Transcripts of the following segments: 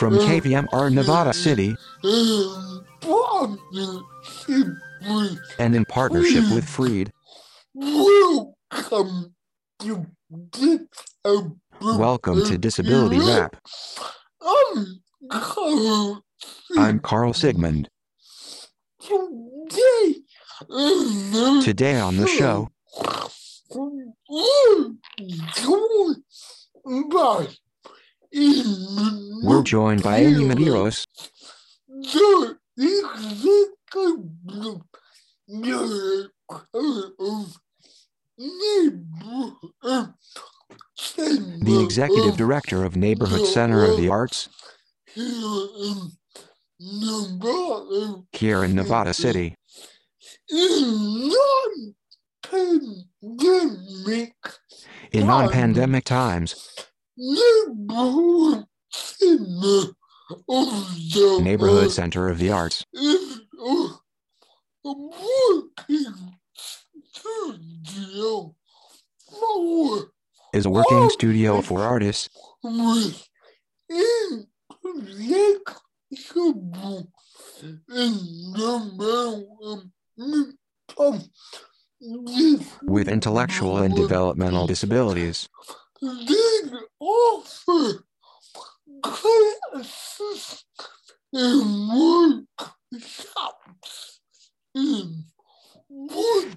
From KVMR Nevada City, and in partnership with Freed, welcome to Disability Rap. I'm Carl Sigmund. Today on the show, we're joined by Amy Medeiros, the Executive Director of Neighborhood Center of the Arts here in Nevada City. In non-pandemic times, Neighborhood Center of the Arts is a working studio for artists with intellectual and developmental disabilities.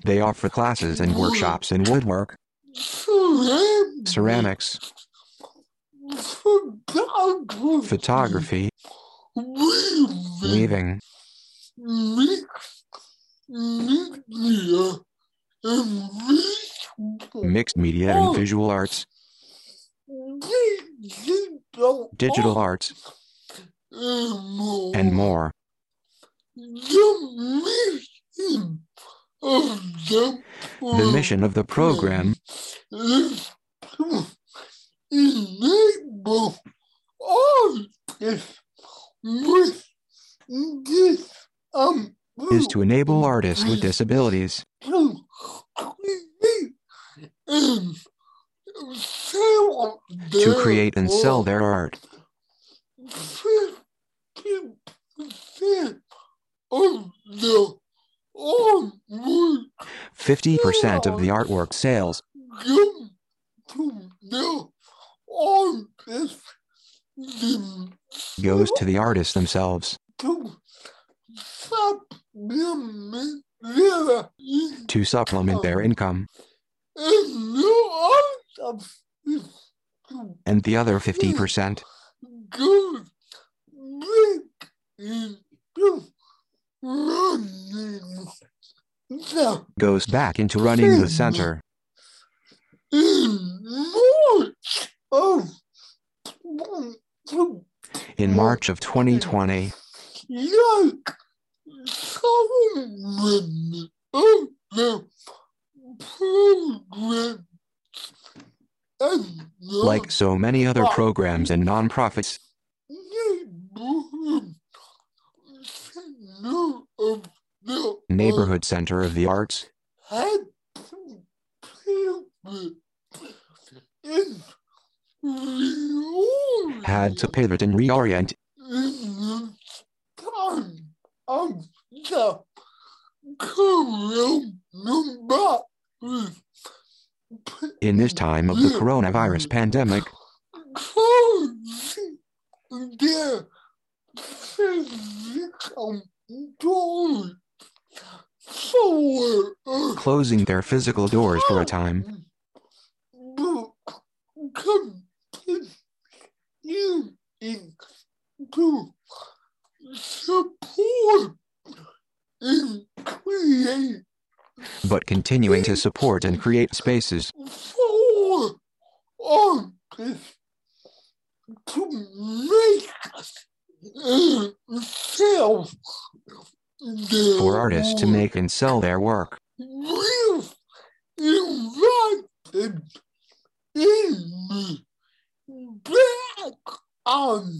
They offer classes and workshops in woodwork. They offer classes and workshops in woodwork, ceramics, photography, weaving, mixed media and visual arts, digital arts, and more. The mission of the program is to enable artists with disabilities to create and sell their art. 50% of the artwork 50% of the artwork sales go to the artists goes to the artists themselves to supplement their income, and the other 50% goes back into running the center. In March of 2020, like so many other programs and nonprofits, Neighborhood Center of the Arts had to pivot and reorient in the time of the coronavirus. In this time of the coronavirus pandemic, closing their physical doors for a time. To support and create, but continuing to support and create spaces for artists to make and sell their work. We've invited Amy back on.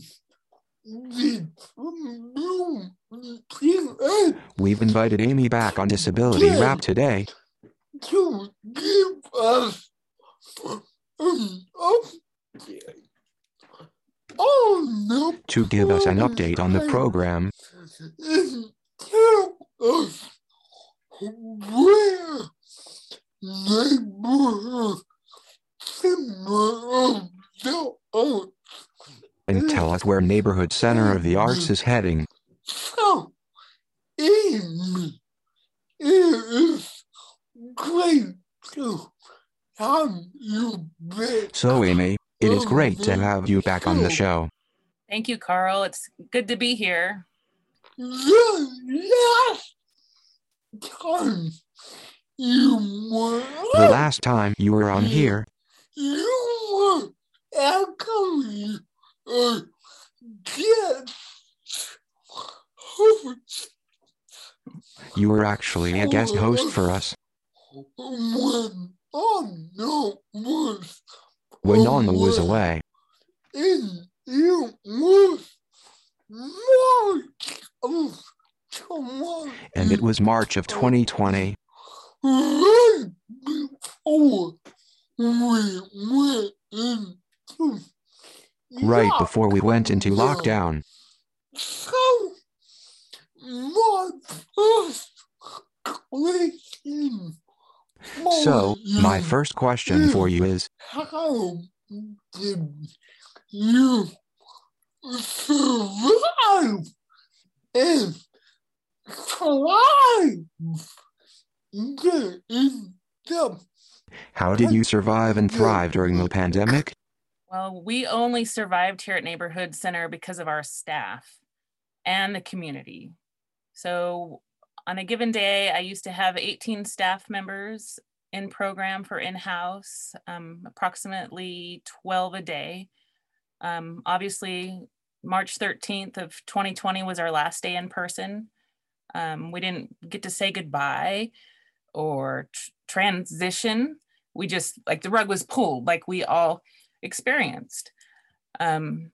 We've invited Amy back on Disability Rap today to give us an update Oh, no. To give us an update on the program. In terms of where Neighborhood Center of the Arts. And tell us where Neighborhood Center of the Arts is heading. So, Amy, it is great to have you back. So, Amy, it is great to have you back on the show. Thank you, Carl. It's good to be here. The last time you were on here, you were echoing a guest host. You were actually a guest host for us. When Nonna was away. And it was March of 2020. And it was March of 2020. Right before we went into lockdown. So, my first question for you is, how did you survive and thrive? How did you survive and thrive during the pandemic? Well, we only survived here at Neighborhood Center because of our staff and the community. So on a given day, I used to have 18 staff members in program for in-house, approximately 12 a day. Obviously, March 13th of 2020 was our last day in person. We didn't get to say goodbye or transition. We just, like, the rug was pulled, like we all experienced. And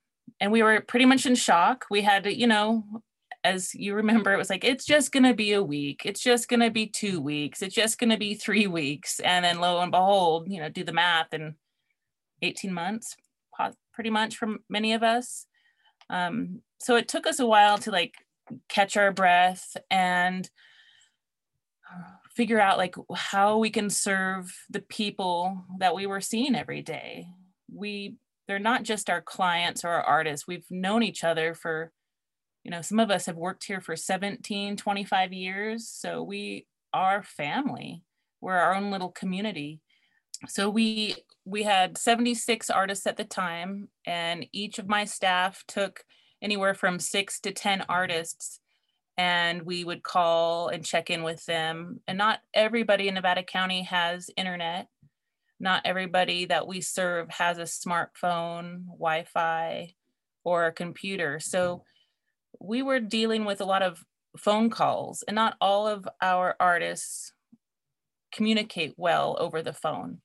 we were pretty much in shock. We had to, you know, as you remember, it was like, it's just going to be a week. It's just going to be 2 weeks. It's just going to be 3 weeks. And then lo and behold, you know, do the math, and 18 months, pretty much, for many of us. So it took us a while to like catch our breath and figure out like how we can serve the people that we were seeing every day. They're not just our clients or our artists. We've known each other for, you know, some of us have worked here for 17, 25 years. So we are family. We're our own little community. So we had 76 artists at the time, and each of my staff took anywhere from 6 to 10 artists, and we would call and check in with them. And not everybody in Nevada County has internet. Not everybody that we serve has a smartphone, Wi-Fi, or a computer. So we were dealing with a lot of phone calls, and not all of our artists communicate well over the phone.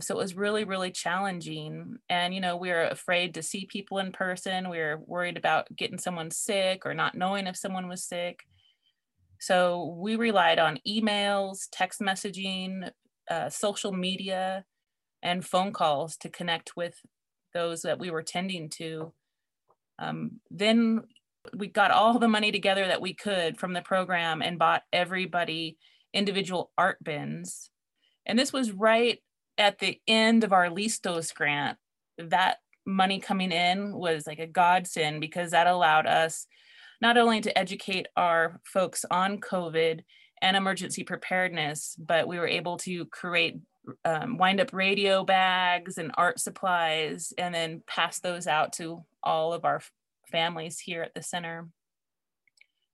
So it was really, really challenging. And, you know, we were afraid to see people in person. We were worried about getting someone sick or not knowing if someone was sick. So we relied on emails, text messaging, social media, and phone calls to connect with those that we were tending to. Then we got all the money together that we could from the program and bought everybody individual art bins. And this was right at the end of our Listos grant. That money coming in was like a godsend, because that allowed us not only to educate our folks on COVID and emergency preparedness, but we were able to create wind-up radio bags and art supplies, and then pass those out to all of our families here at the center.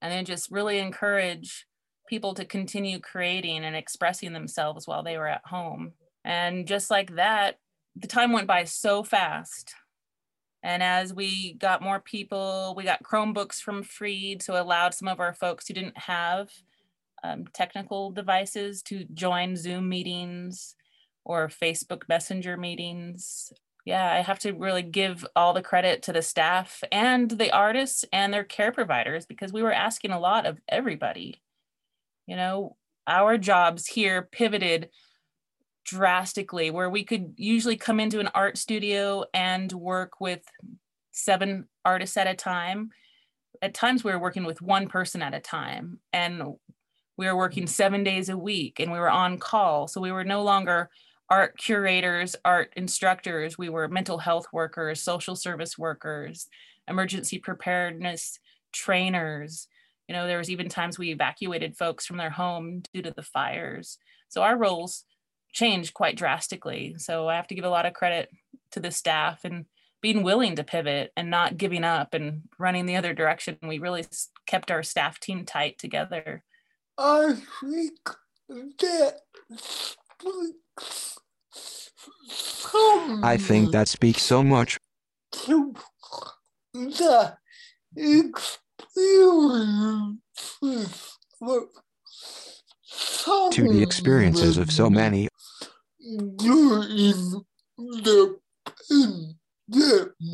And then just really encourage people to continue creating and expressing themselves while they were at home. And just like that, the time went by so fast. And as we got more people, we got Chromebooks from Freed, so allowed some of our folks who didn't have technical devices to join Zoom meetings or Facebook Messenger meetings. Yeah, I have to really give all the credit to the staff and the artists and their care providers, because we were asking a lot of everybody. You know, our jobs here pivoted drastically, where we could usually come into an art studio and work with 7 artists at a time. At times we were working with 1 person at a time, and we were working 7 days a week, and we were on call. So we were no longer art curators, art instructors. We were mental health workers, social service workers, emergency preparedness trainers. You know, there was even times we evacuated folks from their home due to the fires. So our roles changed quite drastically. So I have to give a lot of credit to the staff and being willing to pivot and not giving up and running the other direction. We really kept our staff team tight together. I think that speaks so much to the experiences of so many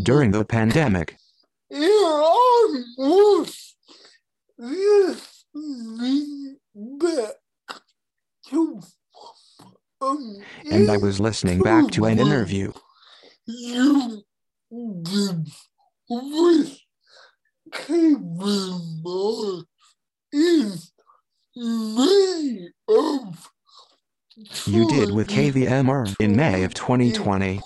during the pandemic. And I was listening back to an interview you did with KVMR in May of 2020.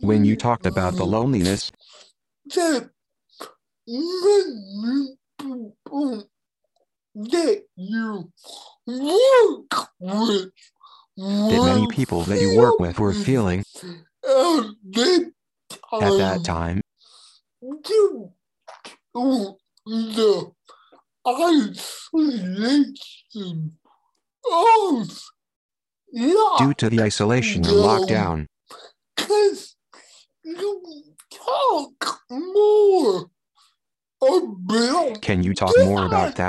When you talk about the loneliness that many people that you work with were feeling at that time due to the isolation of lockdown. Because you talk more about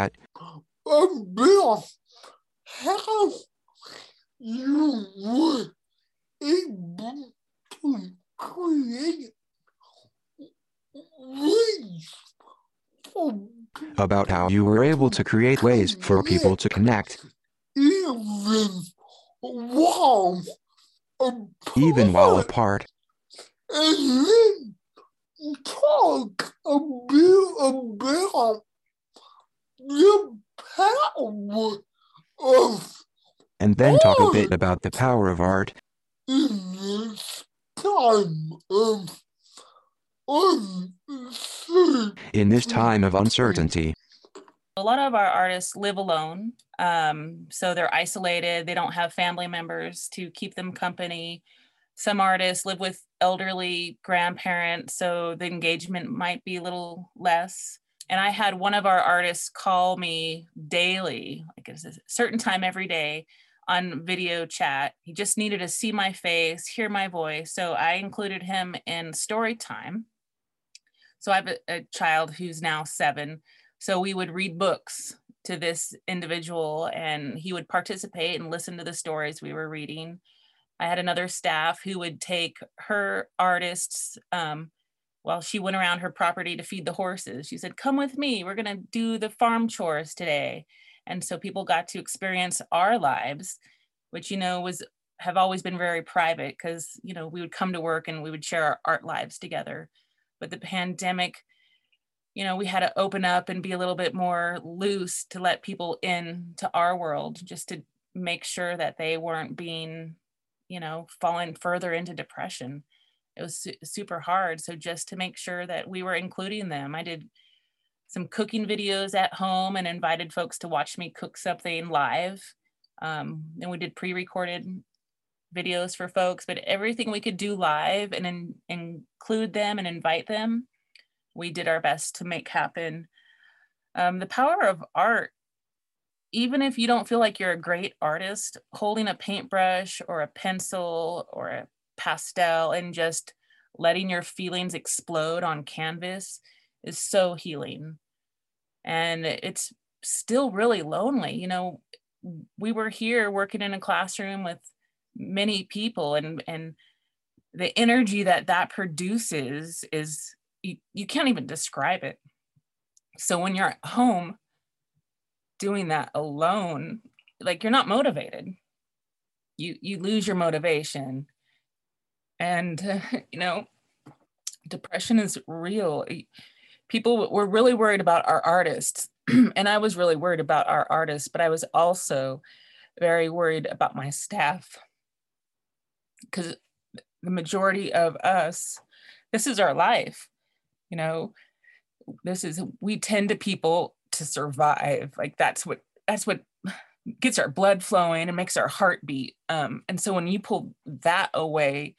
about how you were able to create ways for people to connect, even while apart. And then talk a bit about the power of art in this time of uncertainty. A lot of our artists live alone, so they're isolated. They don't have family members to keep them company. Some artists live with elderly grandparents, so the engagement might be a little less. And I had one of our artists call me daily, like it's a certain time every day, on video chat. He just needed to see my face, hear my voice. So I included him in story time. So I have a child who's now 7. So we would read books to this individual and he would participate and listen to the stories we were reading. I had another staff who would take her artists while she went around her property to feed the horses. She said, "Come with me, we're gonna do the farm chores today." And so people got to experience our lives, which, you know, was have always been very private because, you know, we would come to work and we would share our art lives together. But the pandemic, you know, we had to open up and be a little bit more loose to let people in to our world, just to make sure that they weren't being, you know, falling further into depression. It was super hard. So just to make sure that we were including them, I did some cooking videos at home and invited folks to watch me cook something live. And we did pre-recorded videos for folks, but everything we could do live and include them and invite them, we did our best to make happen. The power of art, even if you don't feel like you're a great artist, holding a paintbrush or a pencil or a pastel and just letting your feelings explode on canvas is so healing. And it's still really lonely. You know, we were here working in a classroom with many people, and the energy that produces is, you can't even describe it. So when you're at home doing that alone, like, you're not motivated. you lose your motivation. And, you know, depression is real. People were really worried about our artists. And I was really worried about our artists, but I was also very worried about my staff, because the majority of us, this is our life, you know, this is, we tend to people to survive. Like that's what gets our blood flowing and makes our heart beat. And so when you pull that away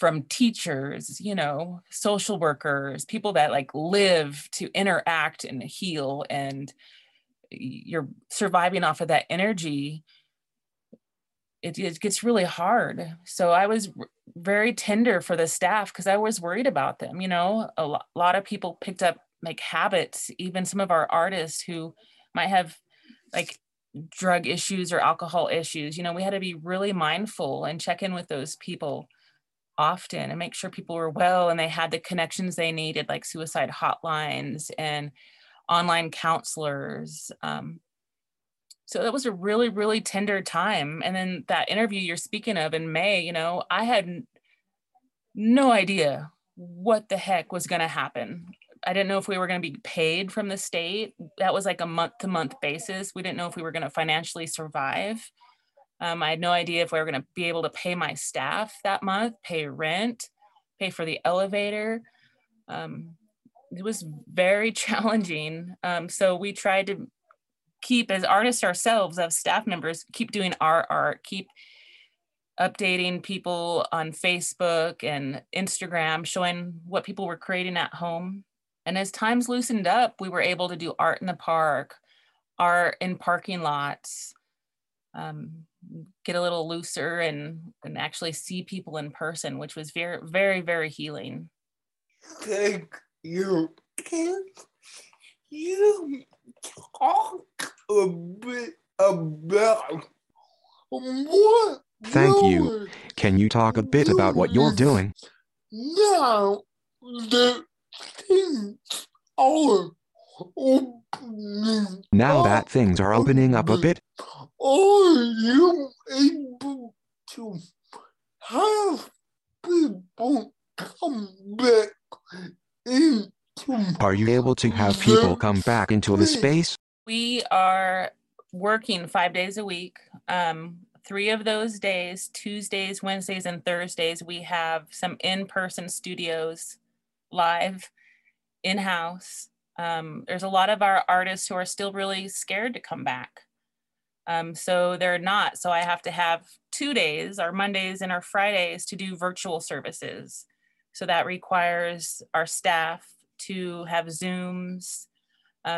from teachers, you know, social workers, people that like live to interact and heal, and you're surviving off of that energy, it gets really hard. So I was very tender for the staff because I was worried about them. You know, a lot of people picked up like habits, even some of our artists who might have like drug issues or alcohol issues. You know, we had to be really mindful and check in with those people often and make sure people were well and they had the connections they needed, like suicide hotlines and online counselors. So that was a really, really tender time. And then that interview you're speaking of in May, you know, I had no idea what the heck was gonna happen. I didn't know if we were gonna be paid from the state. That was like a month-to-month basis. We didn't know if we were gonna financially survive. I had no idea if we were gonna be able to pay my staff that month, pay rent, pay for the elevator. It was very challenging. So we tried to keep, as artists ourselves, as staff members, keep doing our art, keep updating people on Facebook and Instagram, showing what people were creating at home. And as times loosened up, we were able to do art in the park, art in parking lots, get a little looser and actually see people in person, which was very, very, very healing. Thank you. You talk a bit about what? Thank you. Can you talk a bit about what you're doing? Now that things are opening up a bit, are you able to have people come back in? Are you able to have people come back into the space? We are working 5 days a week. 3 of those days, Tuesdays, Wednesdays, and Thursdays, we have some in-person studios live in-house. There's a lot of our artists who are still really scared to come back. So they're not. So I have to have 2 days, our Mondays and our Fridays, to do virtual services. So that requires our staff to have Zooms,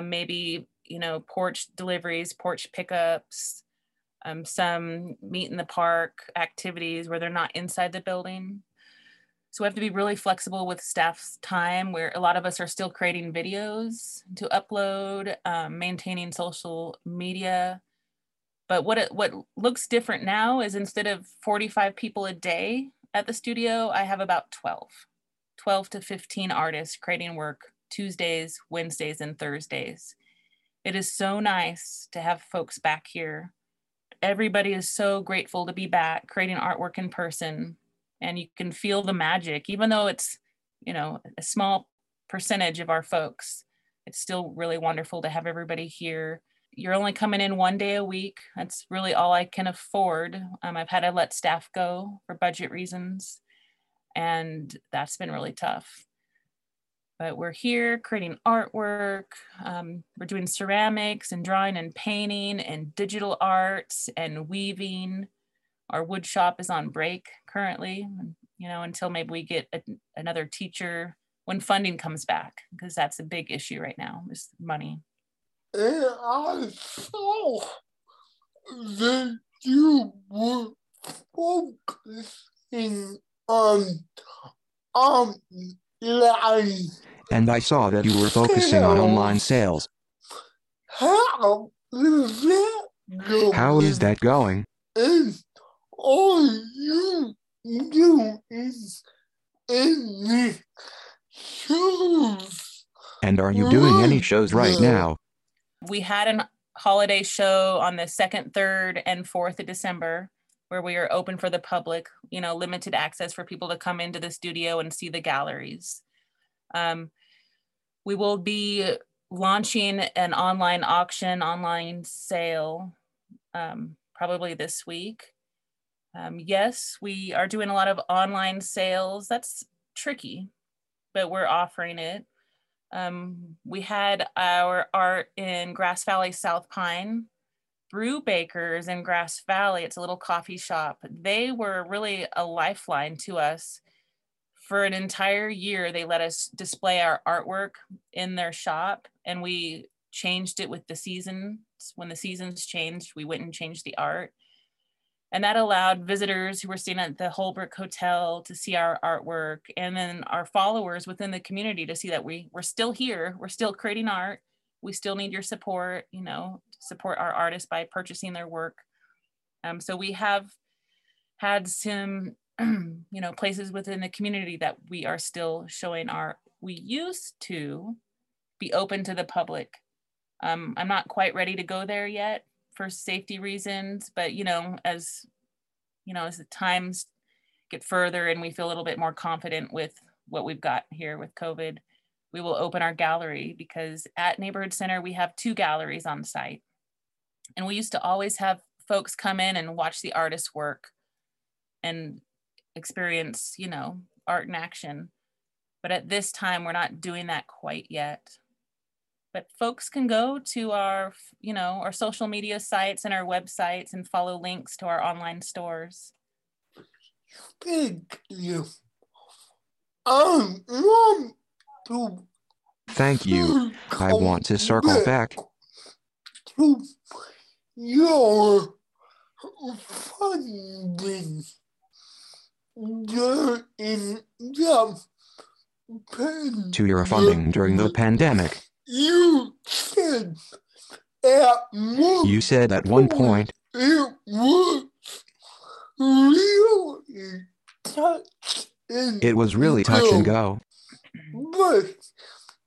maybe, you know, porch deliveries, porch pickups, some meet in the park activities where they're not inside the building. So we have to be really flexible with staff's time, where a lot of us are still creating videos to upload, maintaining social media. But what looks different now is, instead of 45 people a day at the studio, I have about 12 to 15 artists creating work Tuesdays, Wednesdays, and Thursdays. It is so nice to have folks back here. Everybody is so grateful to be back creating artwork in person, and you can feel the magic, even though it's, you know, a small percentage of our folks. It's still really wonderful to have everybody here. You're only coming in 1 day a week. That's really all I can afford. I've had to let staff go for budget reasons, and that's been really tough. But we're here creating artwork. We're doing ceramics and drawing and painting and digital arts and weaving. Our wood shop is on break currently, you know, until maybe we get another teacher when funding comes back, because that's a big issue right now, is money. And I saw that you were focusing online. And I saw that you were focusing on online sales. How is that going? And all you do is any shows. And are you doing any shows right now? We had a holiday show on the 2nd, 3rd, and 4th of December. where we are open for the public, you know, limited access for people to come into the studio and see the galleries. We will be launching an online auction, online sale, probably this week. Yes, we are doing a lot of online sales. That's tricky, but we're offering it. We had our art in Grass Valley, South Pine. Brew Bakers in Grass Valley, it's a little coffee shop. They were really a lifeline to us. For an entire year, they let us display our artwork in their shop, and we changed it with the seasons. When the seasons changed, we went and changed the art. And that allowed visitors who were staying at the Holbrook Hotel to see our artwork, and then our followers within the community to see that we're still here, we're still creating art, we still need your support, you know, support our artists by purchasing their work. So we have had some, you know, places within the community that we are still showing our, we used to be open to the public. I'm not quite ready to go there yet for safety reasons, but you know, as the times get further and we feel a little bit more confident with what we've got here with COVID, we will open our gallery, because at Neighborhood Center, we have 2 galleries on site. And we used to always have folks come in and watch the artists work and experience, you know, art in action. But at this time, we're not doing that quite yet. But folks can go to our, you know, our social media sites and our websites and follow links to our online stores. Thank you. Thank you. I want to circle back to your funding during the pandemic. You said at one point it was really touch and go. But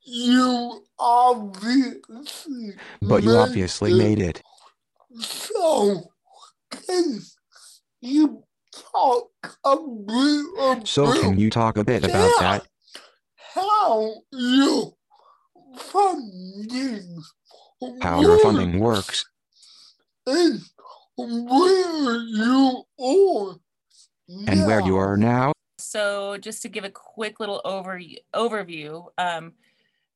you obviously made it. So can you talk a bit about that? How your funding works. And where you are now. So just to give a quick little overview,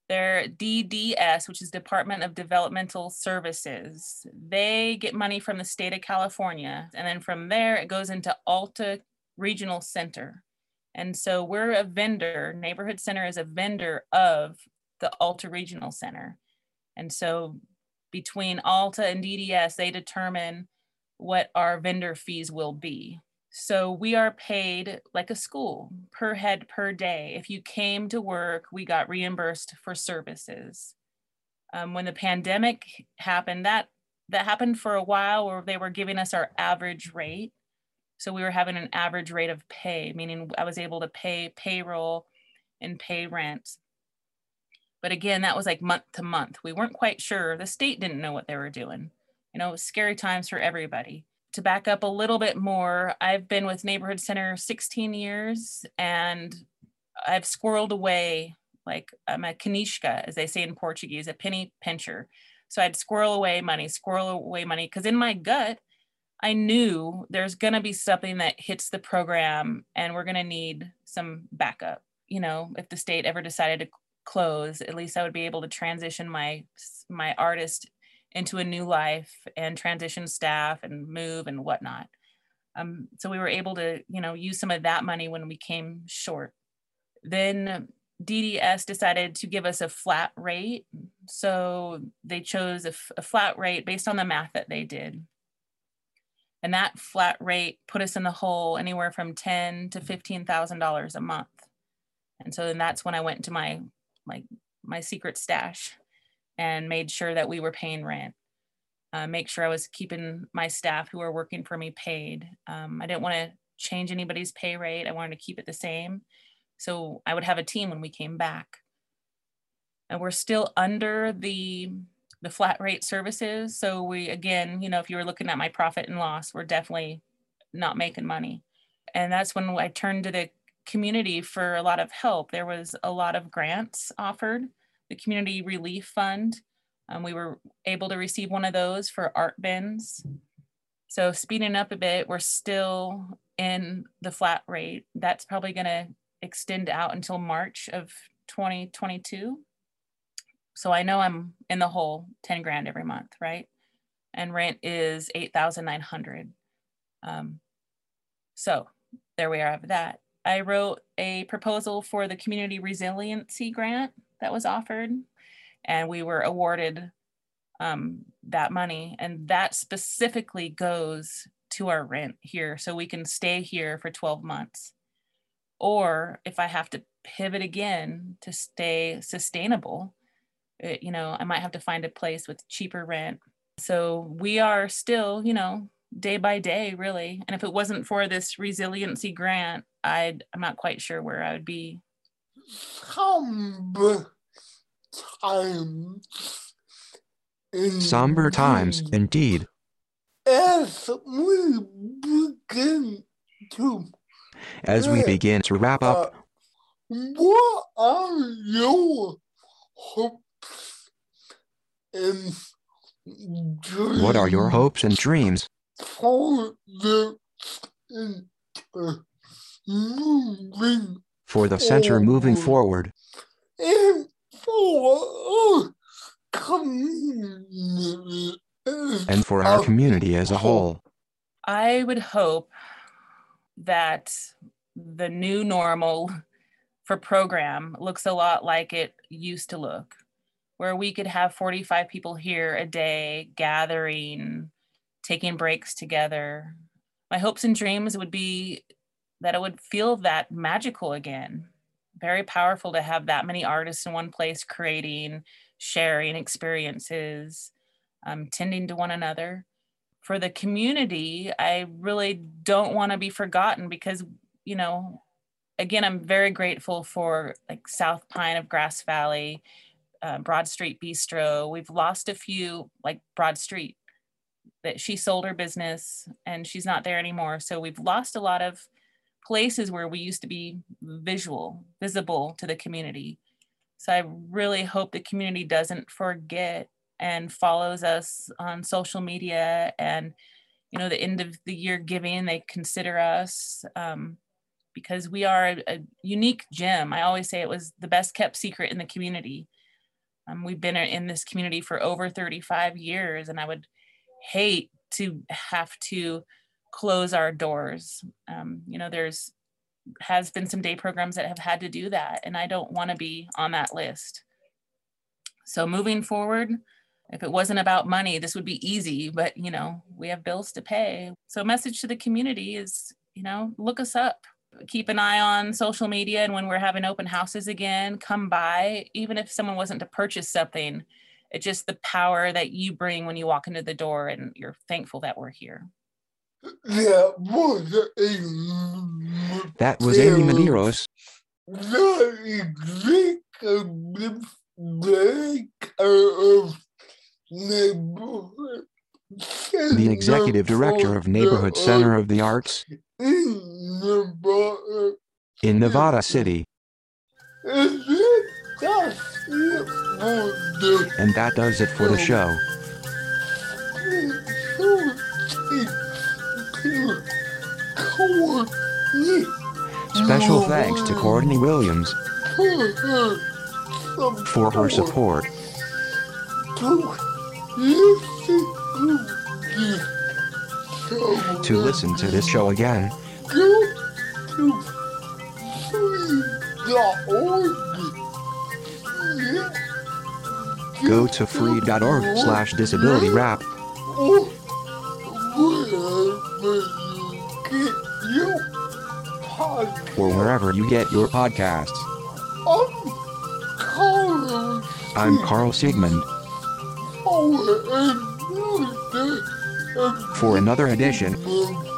their DDS, which is Department of Developmental Services, they get money from the state of California. And then from there, it goes into Alta Regional Center. And so we're a vendor, Neighborhood Center is a vendor of the Alta Regional Center. And so between Alta and DDS, they determine what our vendor fees will be. So we are paid like a school, per head per day. If you came to work, we got reimbursed for services. When the pandemic happened, that happened for a while where they were giving us our average rate. So we were having an average rate of pay, meaning I was able to pay payroll and pay rent. But again, that was like month to month. We weren't quite sure. The state didn't know what they were doing. You know, it was scary times for everybody. To back up a little bit more, I've been with Neighborhood Center 16 years, and I've squirreled away, like I'm a canishka, as they say in Portuguese, a penny pincher. So I'd squirrel away money, because in my gut, I knew there's gonna be something that hits the program and we're gonna need some backup. You know, if the state ever decided to close, at least I would be able to transition my artist into a new life and transition staff and move and whatnot. So we were able to, you know, use some of that money when we came short. Then DDS decided to give us a flat rate. So they chose a flat rate based on the math that they did. And that flat rate put us in the hole anywhere from $10,000 to $15,000 a month. And so then that's when I went to my secret stash and made sure that we were paying rent, make sure I was keeping my staff who are working for me paid. I didn't want to change anybody's pay rate. I wanted to keep it the same. So I would have a team when we came back. And we're still under the flat rate services. So we, again, you know, if you were looking at my profit and loss, we're definitely not making money. And that's when I turned to the community for a lot of help. There was a lot of grants offered. The Community Relief Fund, we were able to receive one of those for art bins. So speeding up a bit, we're still in the flat rate. That's probably gonna extend out until March of 2022. So I know I'm in the hole 10 grand every month, right? And rent is 8,900. So there we are with that. I wrote a proposal for the Community Resiliency Grant that was offered, and we were awarded that money. And that specifically goes to our rent here, so we can stay here for 12 months. Or if I have to pivot again to stay sustainable, you know, I might have to find a place with cheaper rent. So we are still, you know, day by day, really. And if it wasn't for this resiliency grant, I'm not quite sure where I would be. Somber times, indeed. As we begin to wrap up, what are your hopes and dreams? What are your hopes and dreams for the center moving forward? And for our community as a whole. I would hope that the new normal for program looks a lot like it used to look, where we could have 45 people here a day gathering, taking breaks together. My hopes and dreams would be that it would feel that magical again. Very powerful to have that many artists in one place creating, sharing experiences, tending to one another. For the community, I really don't want to be forgotten because, you know, again, I'm very grateful for like South Pine of Grass Valley, Broad Street Bistro. We've lost a few, like Broad Street, that she sold her business and she's not there anymore. So we've lost a lot of places where we used to be visible to the community. So I really hope the community doesn't forget and follows us on social media, and, you know, the end of the year giving, they consider us because we are a unique gem. I always say it was the best kept secret in the community. We've been in this community for over 35 years, and I would hate to have to close our doors. You know, has been some day programs that have had to do that, and I don't want to be on that list. So moving forward, if it wasn't about money, this would be easy, but, you know, we have bills to pay. So a message to the community is, you know, look us up, keep an eye on social media. And when we're having open houses again, come by, even if someone wasn't to purchase something, it's just the power that you bring when you walk into the door and you're thankful that we're here. That was Amy Medeiros. The Executive Director of Neighborhood Center of the Arts in Nevada City. And that does it for the show. Special thanks to Courtney Williams for her support. To listen to this show again, go to Freed.org. Go to Freed.org/disability-rap. Or wherever you get your podcasts. I'm Carl Sigmund. For another edition